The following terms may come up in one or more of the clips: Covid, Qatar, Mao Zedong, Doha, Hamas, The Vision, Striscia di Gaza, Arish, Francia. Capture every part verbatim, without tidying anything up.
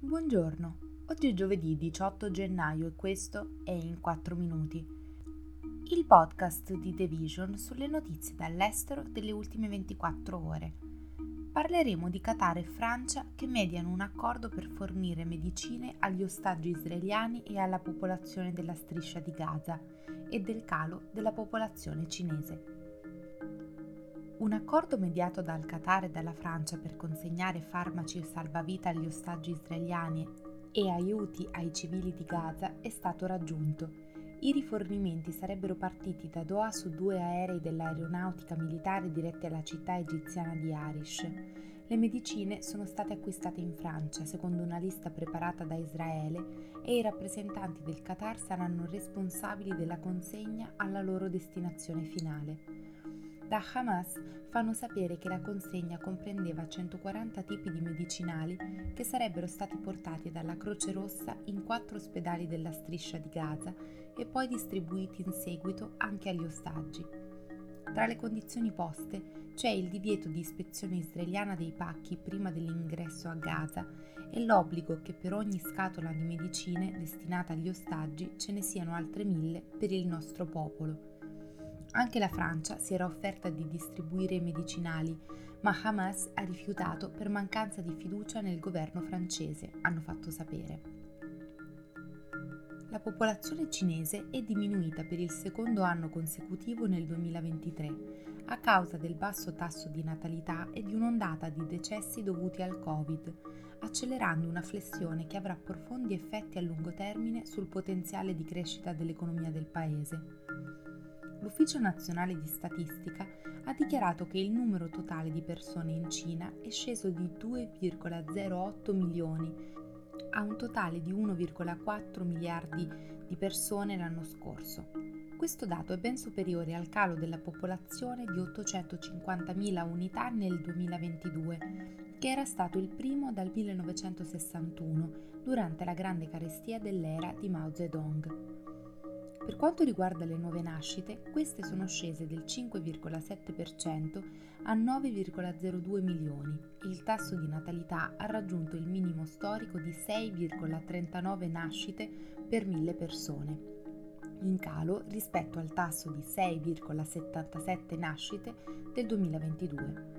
Buongiorno, oggi è giovedì diciotto gennaio e questo è In quattro minuti, il podcast di The Vision sulle notizie dall'estero delle ultime ventiquattro ore. Parleremo di Qatar e Francia che mediano un accordo per fornire medicine agli ostaggi israeliani e alla popolazione della Striscia di Gaza e del calo della popolazione cinese. Un accordo mediato dal Qatar e dalla Francia per consegnare farmaci e salvavita agli ostaggi israeliani e aiuti ai civili di Gaza è stato raggiunto. I rifornimenti sarebbero partiti da Doha su due aerei dell'aeronautica militare diretti alla città egiziana di Arish. Le medicine sono state acquistate in Francia, secondo una lista preparata da Israele, e i rappresentanti del Qatar saranno responsabili della consegna alla loro destinazione finale. Da Hamas fanno sapere che la consegna comprendeva centoquaranta tipi di medicinali che sarebbero stati portati dalla Croce Rossa in quattro ospedali della Striscia di Gaza e poi distribuiti in seguito anche agli ostaggi. Tra le condizioni poste c'è il divieto di ispezione israeliana dei pacchi prima dell'ingresso a Gaza e l'obbligo che per ogni scatola di medicine destinata agli ostaggi ce ne siano altre mille per il nostro popolo. Anche la Francia si era offerta di distribuire i medicinali, ma Hamas ha rifiutato per mancanza di fiducia nel governo francese, hanno fatto sapere. La popolazione cinese è diminuita per il secondo anno consecutivo nel duemilaventitré, a causa del basso tasso di natalità e di un'ondata di decessi dovuti al Covid, accelerando una flessione che avrà profondi effetti a lungo termine sul potenziale di crescita dell'economia del paese. L'Ufficio Nazionale di Statistica ha dichiarato che il numero totale di persone in Cina è sceso di due virgola zero otto milioni a un totale di uno virgola quattro miliardi di persone l'anno scorso. Questo dato è ben superiore al calo della popolazione di ottocentocinquantamila unità nel duemilaventidue, che era stato il primo dal millenovecentosessantuno, durante la grande carestia dell'era di Mao Zedong. Per quanto riguarda le nuove nascite, queste sono scese del cinque virgola sette per cento a nove virgola zero due milioni e il tasso di natalità ha raggiunto il minimo storico di sei virgola trentanove nascite per mille persone, in calo rispetto al tasso di sei virgola settantasette nascite del duemilaventidue.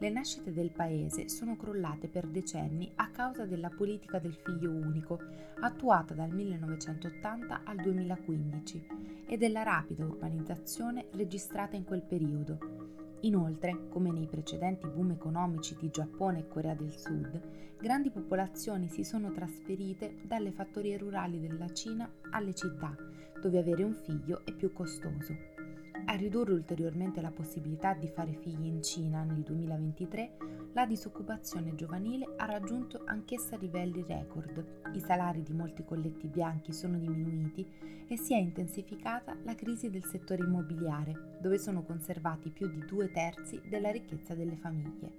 Le nascite del paese sono crollate per decenni a causa della politica del figlio unico, attuata dal millenovecentottanta al duemilaquindici, e della rapida urbanizzazione registrata in quel periodo. Inoltre, come nei precedenti boom economici di Giappone e Corea del Sud, grandi popolazioni si sono trasferite dalle fattorie rurali della Cina alle città, dove avere un figlio è più costoso. A ridurre ulteriormente la possibilità di fare figli in Cina nel duemilaventitré, la disoccupazione giovanile ha raggiunto anch'essa livelli record, i salari di molti colletti bianchi sono diminuiti e si è intensificata la crisi del settore immobiliare, dove sono conservati più di due terzi della ricchezza delle famiglie.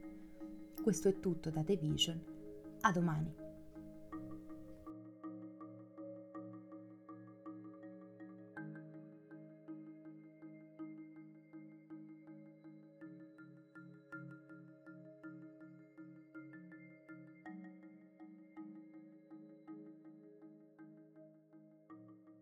Questo è tutto da The Vision. A domani!